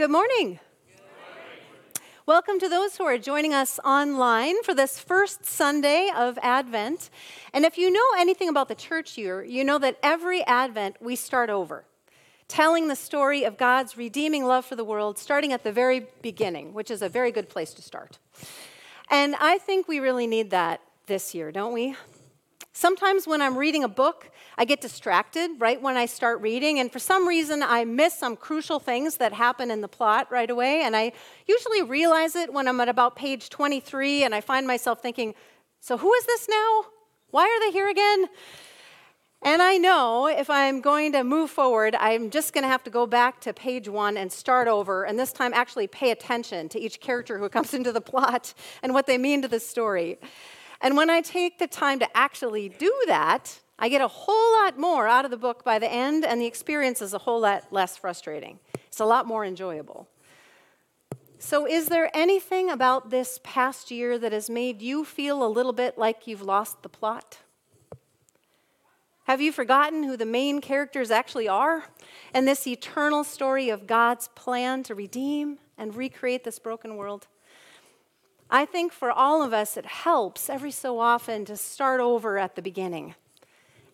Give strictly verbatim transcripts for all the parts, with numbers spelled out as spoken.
Good morning. Good morning. Welcome to those who are joining us online for this first Sunday of Advent. And if you know anything about the church year, you know that every Advent we start over, telling the story of God's redeeming love for the world, starting at the very beginning, which is a very good place to start. And I think we really need that this year, don't we? Sometimes when I'm reading a book, I get distracted right when I start reading, and for some reason I miss some crucial things that happen in the plot right away, and I usually realize it when I'm at about page twenty-three, and I find myself thinking, so who is this now? Why are they here again? And I know if I'm going to move forward, I'm just going to have to go back to page one and start over, and this time actually pay attention to each character who comes into the plot and what they mean to the story. And when I take the time to actually do that, I get a whole lot more out of the book by the end, and the experience is a whole lot less frustrating. It's a lot more enjoyable. So is there anything about this past year that has made you feel a little bit like you've lost the plot? Have you forgotten who the main characters actually are in this eternal story of God's plan to redeem and recreate this broken world? I think for all of us, it helps every so often to start over at the beginning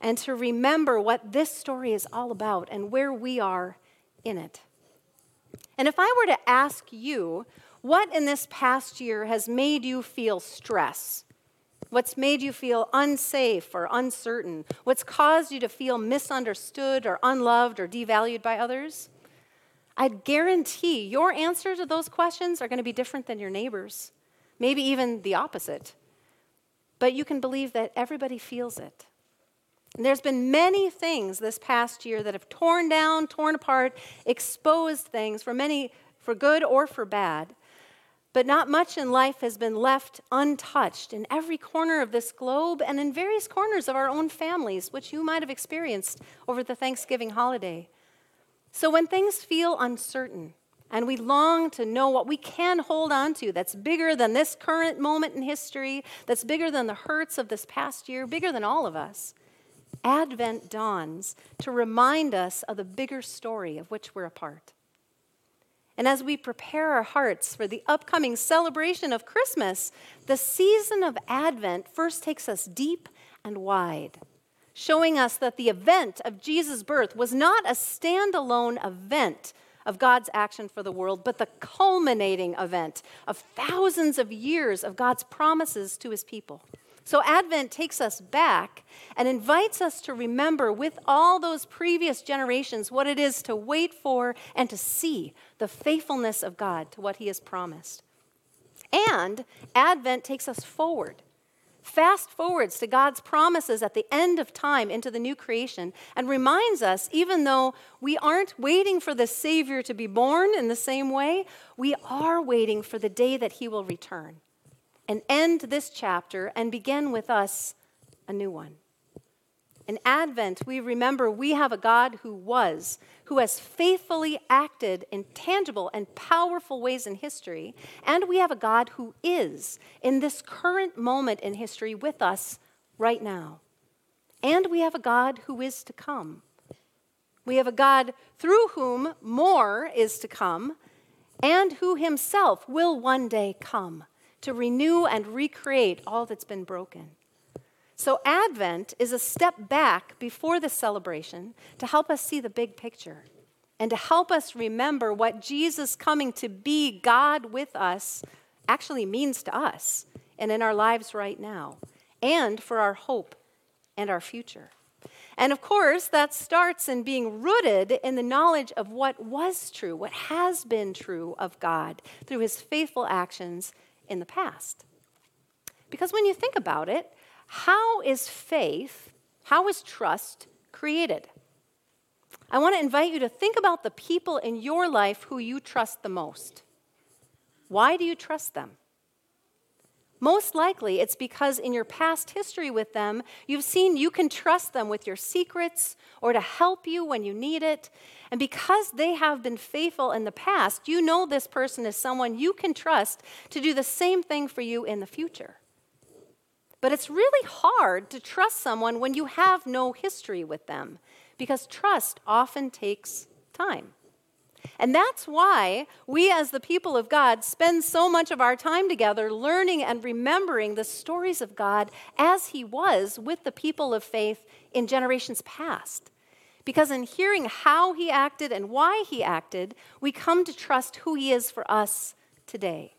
and to remember what this story is all about and where we are in it. And if I were to ask you, what in this past year has made you feel stress? What's made you feel unsafe or uncertain? What's caused you to feel misunderstood or unloved or devalued by others? I guarantee your answers to those questions are going to be different than your neighbor's. Maybe even the opposite. But you can believe that everybody feels it. And there's been many things this past year that have torn down, torn apart, exposed things for many, for good or for bad. But not much in life has been left untouched in every corner of this globe and in various corners of our own families, which you might have experienced over the Thanksgiving holiday. So when things feel uncertain, and we long to know what we can hold on to that's bigger than this current moment in history, that's bigger than the hurts of this past year, bigger than all of us. Advent dawns to remind us of the bigger story of which we're a part. And as we prepare our hearts for the upcoming celebration of Christmas, the season of Advent first takes us deep and wide, showing us that the event of Jesus' birth was not a standalone event of God's action for the world, but the culminating event of thousands of years of God's promises to his people. So Advent takes us back and invites us to remember with all those previous generations what it is to wait for and to see the faithfulness of God to what he has promised. And Advent takes us forward, fast forwards to God's promises at the end of time into the new creation, and reminds us, even though we aren't waiting for the Savior to be born in the same way, we are waiting for the day that he will return and end this chapter and begin with us a new one. In Advent, we remember we have a God who was, who has faithfully acted in tangible and powerful ways in history, and we have a God who is in this current moment in history with us right now. And we have a God who is to come. We have a God through whom more is to come, and who himself will one day come to renew and recreate all that's been broken. So Advent is a step back before the celebration to help us see the big picture and to help us remember what Jesus coming to be God with us actually means to us and in our lives right now and for our hope and our future. And of course, that starts in being rooted in the knowledge of what was true, what has been true of God through his faithful actions in the past. Because when you think about it, how is faith, how is trust created? I want to invite you to think about the people in your life who you trust the most. Why do you trust them? Most likely, it's because in your past history with them, you've seen you can trust them with your secrets or to help you when you need it. And because they have been faithful in the past, you know this person is someone you can trust to do the same thing for you in the future. But it's really hard to trust someone when you have no history with them, because trust often takes time. And that's why we as the people of God spend so much of our time together learning and remembering the stories of God as he was with the people of faith in generations past. Because in hearing how he acted and why he acted, we come to trust who he is for us today.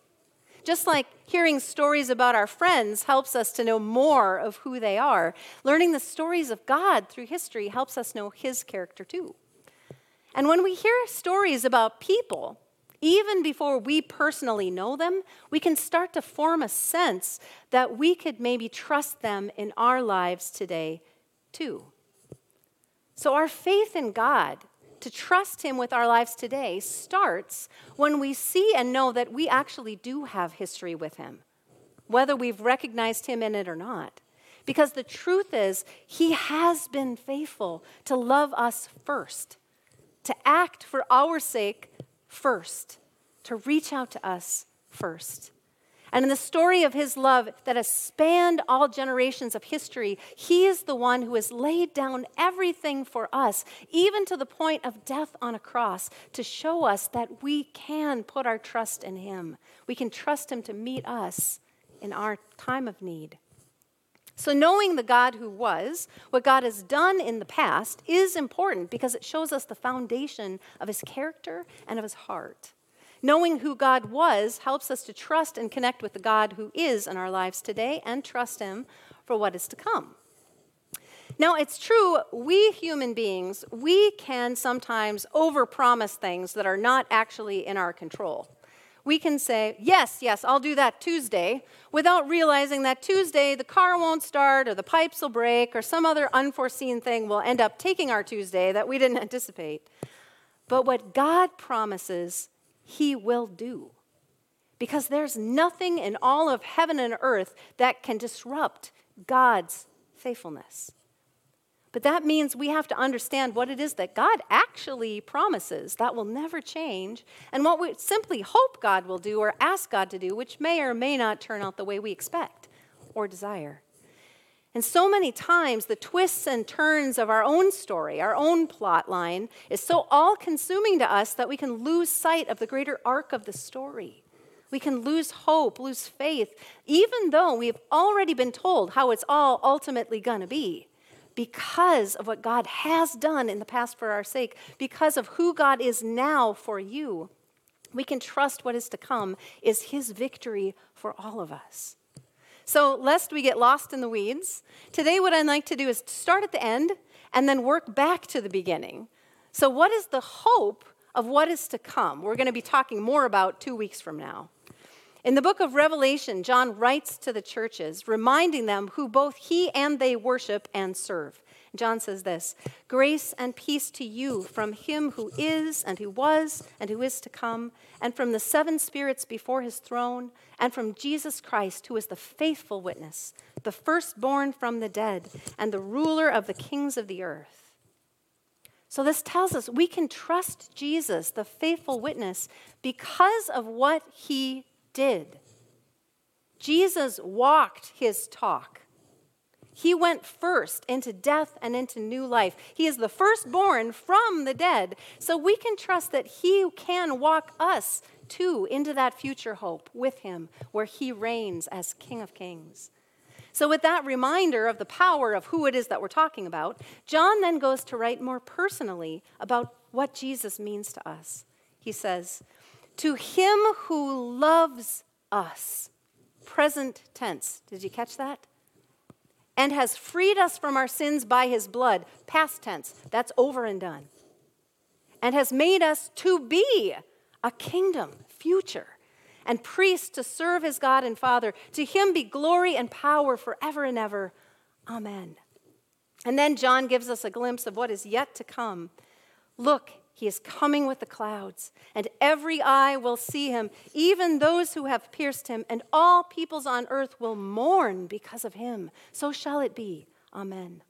Just like hearing stories about our friends helps us to know more of who they are, learning the stories of God through history helps us know his character too. And when we hear stories about people, even before we personally know them, we can start to form a sense that we could maybe trust them in our lives today too. So our faith in God, to trust him with our lives today, starts when we see and know that we actually do have history with him, whether we've recognized him in it or not. Because the truth is, he has been faithful to love us first, to act for our sake first, to reach out to us first. And in the story of his love that has spanned all generations of history, he is the one who has laid down everything for us, even to the point of death on a cross, to show us that we can put our trust in him. We can trust him to meet us in our time of need. So knowing the God who was, what God has done in the past, is important because it shows us the foundation of his character and of his heart. Knowing who God was helps us to trust and connect with the God who is in our lives today and trust him for what is to come. Now, it's true, we human beings, we can sometimes overpromise things that are not actually in our control. We can say, yes, yes, I'll do that Tuesday, without realizing that Tuesday the car won't start or the pipes will break or some other unforeseen thing will end up taking our Tuesday that we didn't anticipate. But what God promises he will do, because there's nothing in all of heaven and earth that can disrupt God's faithfulness. But that means we have to understand what it is that God actually promises that will never change, and what we simply hope God will do or ask God to do, which may or may not turn out the way we expect or desire. And so many times the twists and turns of our own story, our own plot line, is so all-consuming to us that we can lose sight of the greater arc of the story. We can lose hope, lose faith, even though we've already been told how it's all ultimately going to be, because of what God has done in the past for our sake, because of who God is now for you. We can trust what is to come is his victory for all of us. So lest we get lost in the weeds, today what I'd like to do is start at the end and then work back to the beginning. So what is the hope of what is to come? We're going to be talking more about two weeks from now. In the book of Revelation, John writes to the churches, reminding them who both he and they worship and serve. John says this, "Grace and peace to you from him who is and who was and who is to come, and from the seven spirits before his throne, and from Jesus Christ, who is the faithful witness, the firstborn from the dead, and the ruler of the kings of the earth." So this tells us we can trust Jesus, the faithful witness, because of what he did. Jesus walked his talk. He went first into death and into new life. He is the firstborn from the dead. So we can trust that he can walk us too into that future hope with him, where he reigns as King of Kings. So with that reminder of the power of who it is that we're talking about, John then goes to write more personally about what Jesus means to us. He says, "To him who loves us," present tense. Did you catch that? "And has freed us from our sins by his blood," past tense, that's over and done, "and has made us to be a kingdom," future, "and priests to serve his God and Father. To him be glory and power forever and ever. Amen." And then John gives us a glimpse of what is yet to come. "Look, he is coming with the clouds, and every eye will see him, even those who have pierced him, and all peoples on earth will mourn because of him. So shall it be. Amen.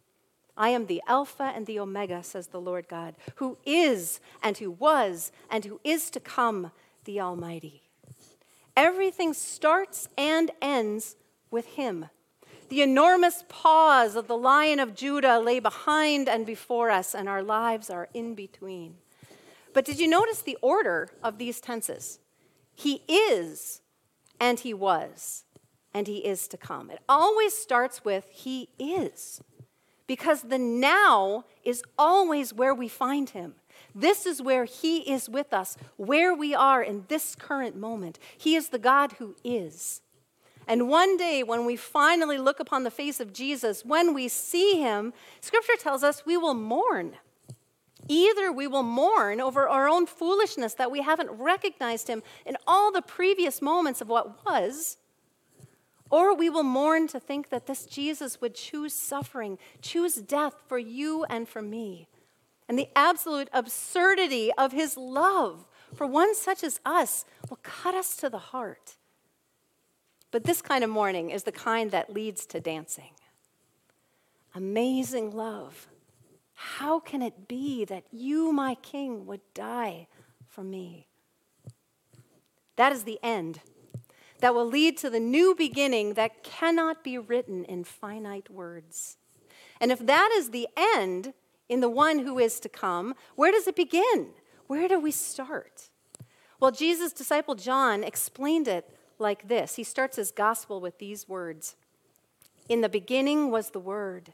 I am the Alpha and the Omega, says the Lord God, who is and who was and who is to come, the Almighty." Everything starts and ends with him. The enormous paws of the Lion of Judah lay behind and before us, and our lives are in between. But did you notice the order of these tenses? He is, and he was, and he is to come. It always starts with he is, because the now is always where we find him. This is where he is with us, where we are in this current moment. He is the God who is. And one day when we finally look upon the face of Jesus, when we see him, Scripture tells us we will mourn. Either we will mourn over our own foolishness that we haven't recognized him in all the previous moments of what was, or we will mourn to think that this Jesus would choose suffering, choose death for you and for me. And the absolute absurdity of his love for one such as us will cut us to the heart. But this kind of mourning is the kind that leads to dancing. Amazing love. How can it be that you, my King, would die for me? That is the end that will lead to the new beginning that cannot be written in finite words. And if that is the end in the one who is to come, where does it begin? Where do we start? Well, Jesus' disciple John explained it like this. He starts his gospel with these words. In the beginning was the Word,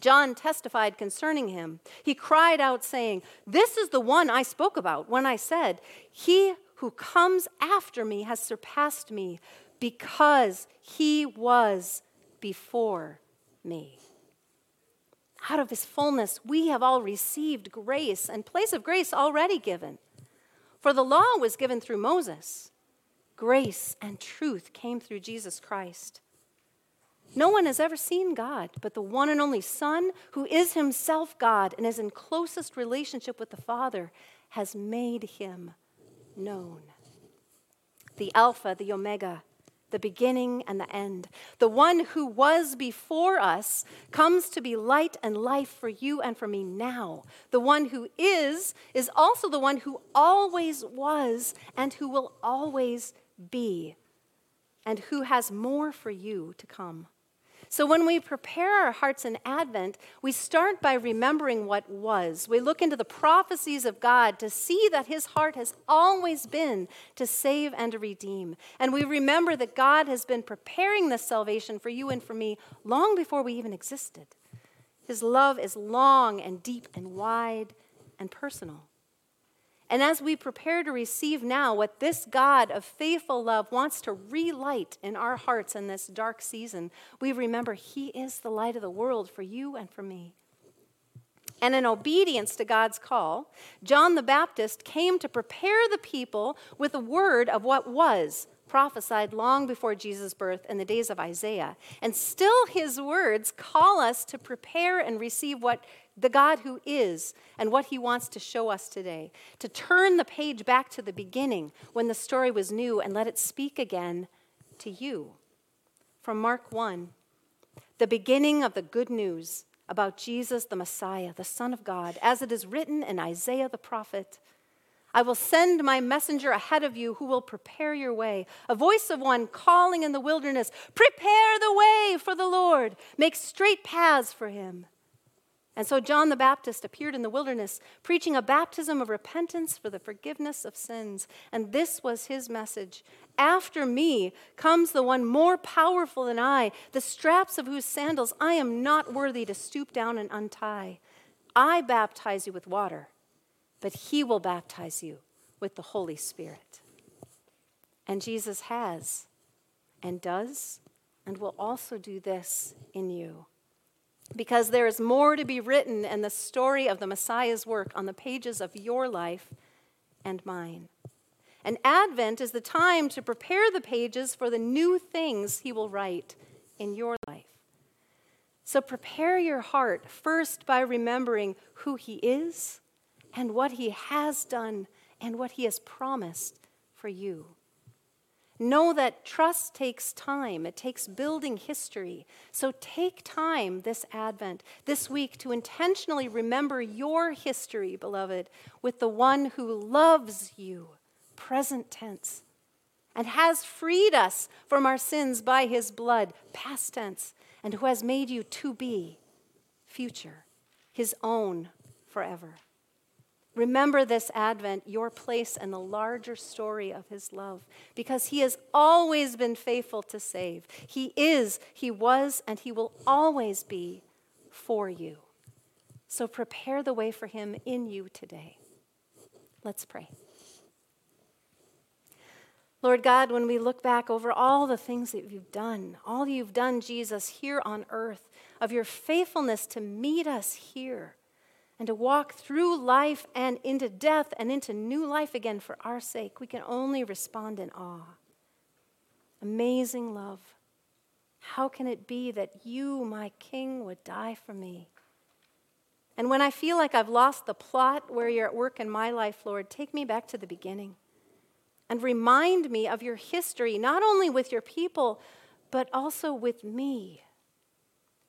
John testified concerning him. He cried out, saying, "This is the one I spoke about when I said, 'He who comes after me has surpassed me, because he was before me.'" Out of his fullness, we have all received grace and place of grace already given. For the law was given through Moses. Grace and truth came through Jesus Christ. No one has ever seen God, but the one and only Son, who is himself God and is in closest relationship with the Father, has made him known. The Alpha, the Omega, the beginning and the end. The one who was before us comes to be light and life for you and for me now. The one who is is also the one who always was and who will always be, and who has more for you to come. So when we prepare our hearts in Advent, we start by remembering what was. We look into the prophecies of God to see that his heart has always been to save and to redeem. And we remember that God has been preparing this salvation for you and for me long before we even existed. His love is long and deep and wide and personal. And as we prepare to receive now what this God of faithful love wants to relight in our hearts in this dark season, we remember he is the light of the world for you and for me. And in obedience to God's call, John the Baptist came to prepare the people with a word of what was prophesied long before Jesus' birth in the days of Isaiah. And still his words call us to prepare and receive what the God who is and what he wants to show us today, to turn the page back to the beginning when the story was new and let it speak again to you. From Mark one, the beginning of the good news about Jesus the Messiah, the Son of God, as it is written in Isaiah the prophet, "I will send my messenger ahead of you who will prepare your way. A voice of one calling in the wilderness, 'Prepare the way for the Lord. Make straight paths for him.'" And so John the Baptist appeared in the wilderness, preaching a baptism of repentance for the forgiveness of sins. And this was his message. After me comes the one more powerful than I, the straps of whose sandals I am not worthy to stoop down and untie. I baptize you with water, but he will baptize you with the Holy Spirit. And Jesus has and does and will also do this in you. Because there is more to be written in the story of the Messiah's work on the pages of your life and mine. And Advent is the time to prepare the pages for the new things he will write in your life. So prepare your heart first by remembering who he is and what he has done and what he has promised for you. Know that trust takes time. It takes building history. So take time this Advent, this week, to intentionally remember your history, beloved, with the one who loves you, present tense, and has freed us from our sins by his blood, past tense, and who has made you to be, future, his own forever. Remember this Advent, your place in the larger story of his love, because he has always been faithful to save. He is, he was, and he will always be for you. So prepare the way for him in you today. Let's pray. Lord God, when we look back over all the things that you've done, all you've done, Jesus, here on earth, of your faithfulness to meet us here, and to walk through life and into death and into new life again for our sake, we can only respond in awe. Amazing love. How can it be that you, my King, would die for me? And when I feel like I've lost the plot where you're at work in my life, Lord, take me back to the beginning and remind me of your history, not only with your people, but also with me.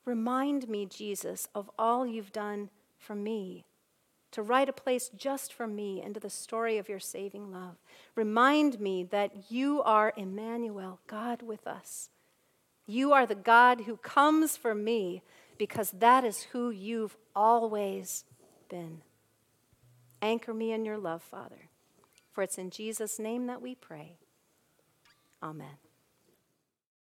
Remind me, Jesus, of all you've done for me, to write a place just for me into the story of your saving love. Remind me that you are Emmanuel, God with us. You are the God who comes for me because that is who you've always been. Anchor me in your love, Father, for it's in Jesus' name that we pray. Amen.